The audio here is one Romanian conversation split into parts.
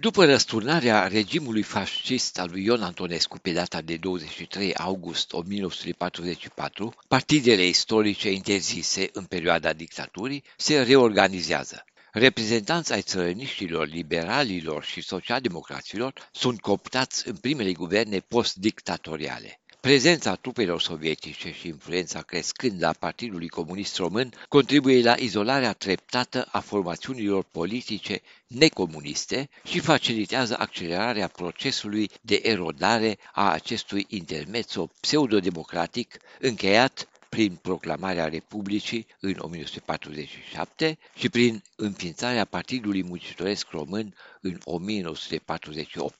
După răsturnarea regimului fascist al lui Ion Antonescu pe data de 23 august 1944, partidele istorice interzise în perioada dictaturii se reorganizează. Reprezentanți ai țărăniștilor, liberalilor și socialdemocraților sunt cooptați în primele guverne post-dictatoriale. Prezența trupelor sovietice și influența crescândă a Partidului Comunist Român contribuie la izolarea treptată a formațiunilor politice necomuniste și facilitează accelerarea procesului de erodare a acestui intermezzo pseudodemocratic încheiat prin proclamarea Republicii în 1947 și prin înființarea Partidului Muncitoresc Român în 1948.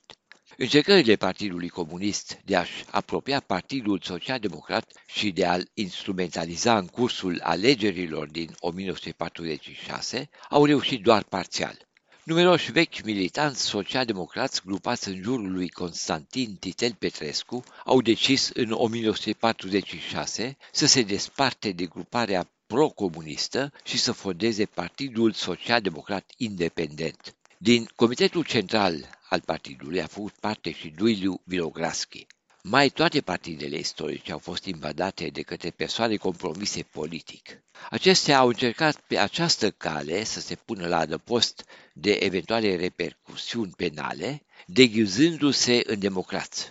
Încercările Partidului Comunist de a-și apropia Partidul Social-Democrat și de a-l instrumentaliza în cursul alegerilor din 1946 au reușit doar parțial. Numeroși vechi militanți social-democrați grupați în jurul lui Constantin Titel Petrescu au decis în 1946 să se desparte de gruparea pro-comunistă și să fondeze Partidul Social-Democrat Independent. Din Comitetul Central al partidului a făcut parte și Duiliu Vinograschi. Mai toate partidele istorice au fost invadate de către persoane compromise politic. Acestea au încercat pe această cale să se pună la adăpost de eventuale repercusiuni penale, deghiuzându-se în democrați.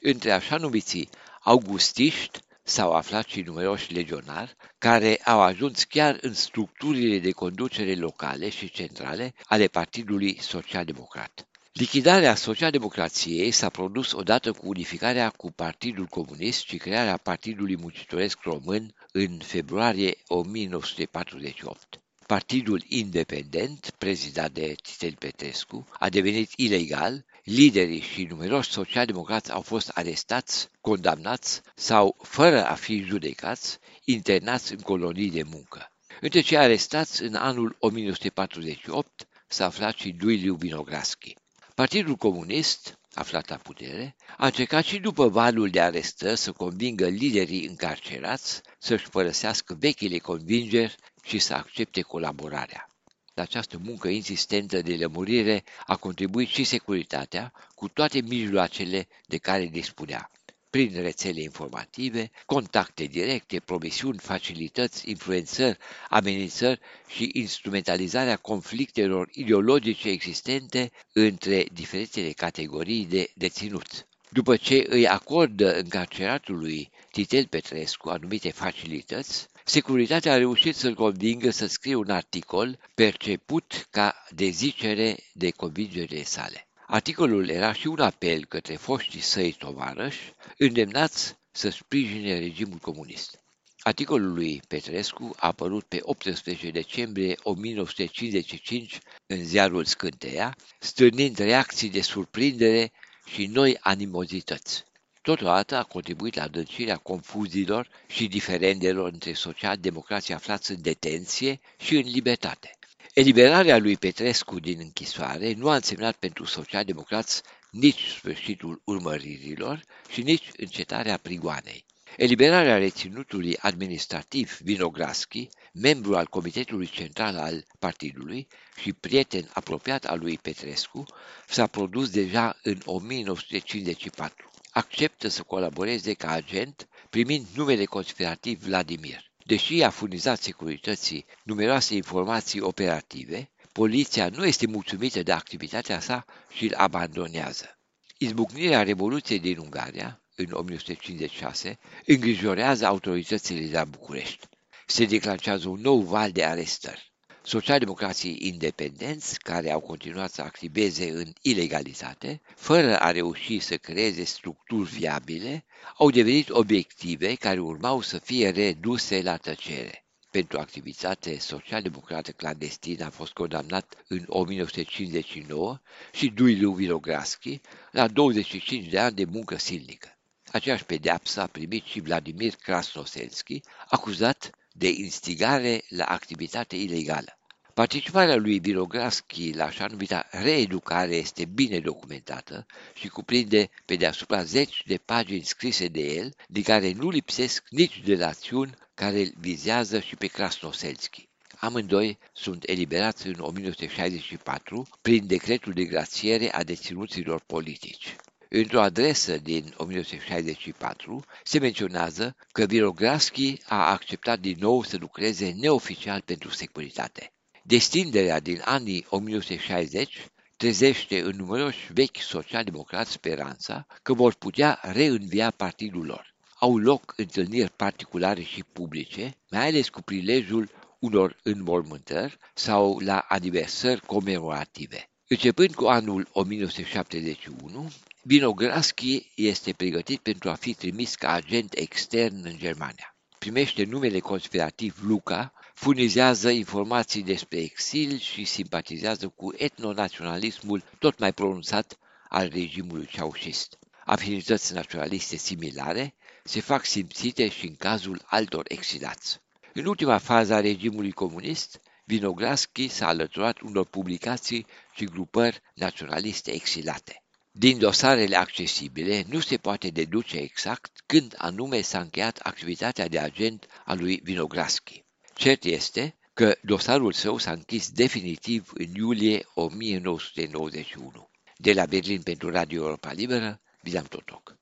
Între așa numiții augustiști s-au aflat și numeroși legionari, care au ajuns chiar în structurile de conducere locale și centrale ale Partidului Social-Democrat. Lichidarea social-democrației s-a produs odată cu unificarea cu Partidul Comunist și crearea Partidului Muncitoresc Român în februarie 1948. Partidul Independent, prezidat de Titel Petrescu, a devenit ilegal, liderii și numeroși social-democrați au fost arestați, condamnați sau, fără a fi judecați, internați în colonii de muncă. Între cei arestați în anul 1948 s-a aflat și Duiliu Vinograschi. Partidul Comunist, aflat la putere, a încercat și după valul de arestări să convingă liderii încarcerați să-și părăsească vechile convingeri și să accepte colaborarea. La această muncă insistentă de lămurire a contribuit și securitatea cu toate mijloacele de care dispunea, prin rețele informative, contacte directe, promisiuni, facilități, influențări, amenințări și instrumentalizarea conflictelor ideologice existente între diferitele categorii de deținuți. După ce îi acordă încarceratului Titel Petrescu anumite facilități, securitatea a reușit să-l convingă să scrie un articol perceput ca dezicere de convingerile sale. Articolul era și un apel către foștii săi tovarăși, îndemnați să sprijine regimul comunist. Articolul lui Petrescu a apărut pe 18 decembrie 1955 în ziarul Scânteia, stârnind reacții de surprindere și noi animozități. Totodată a contribuit la adâncirea confuziilor și diferendelor între social-democrații aflați în detenție și în libertate. Eliberarea lui Petrescu din închisoare nu a însemnat pentru social-democrați nici sfârșitul urmăririlor și nici încetarea prigoanei. Eliberarea reținutului administrativ Vinograschi, membru al Comitetului Central al Partidului și prieten apropiat al lui Petrescu, s-a produs deja în 1954. Acceptă să colaboreze ca agent, primind numele conspirativ Vladimir. Deși a furnizat securității numeroase informații operative, poliția nu este mulțumită de activitatea sa și îl abandonează. Izbucnirea Revoluției din Ungaria, în 1956, îngrijorează autoritățile de la București. Se declanșează un nou val de arestări. Socialdemocrații independenți, care au continuat să activeze în ilegalitate, fără a reuși să creeze structuri viabile, au devenit obiective care urmau să fie reduse la tăcere. Pentru activitate social-democrată clandestină a fost condamnat în 1959 și Duiliu Vinograschi la 25 de ani de muncă silnică. Aceeași pedeapsă a primit și Vladimir Krasnoselski, acuzat de instigare la activitate ilegală. Participarea lui Vinograschi la așa numita reeducare este bine documentată și cuprinde pe deasupra 10 de pagini scrise de el, din care nu lipsesc nici de rațiuni care îl vizează și pe Krasnoselski. Amândoi sunt eliberați în 1964 prin decretul de grațiere a deținuților politici. Într-o adresă din 1964 se menționează că Vinograschi a acceptat din nou să lucreze neoficial pentru securitate. Destinderea din anii 1960 trezește în numeroși vechi social-democrați speranța că vor putea reînvia partidul lor. Au loc întâlniri particulare și publice, mai ales cu prilejul unor înmormântări sau la aniversări comemorative. Începând cu anul 1971, Vinograschi este pregătit pentru a fi trimis ca agent extern în Germania. Primește numele conspirativ Luca, furnizează informații despre exil și simpatizează cu etnonaționalismul tot mai pronunțat al regimului ceaușist. Afinități naționaliste similare se fac simțite și în cazul altor exilați. În ultima fază a regimului comunist, Vinograschi s-a alăturat unor publicații și grupări naționaliste exilate. Din dosarele accesibile nu se poate deduce exact când anume s-a încheiat activitatea de agent a lui Vinograschi. Cert este că dosarul său s-a închis definitiv în iulie 1991. De la Berlin pentru Radio Europa Liberă, Ion Antonescu.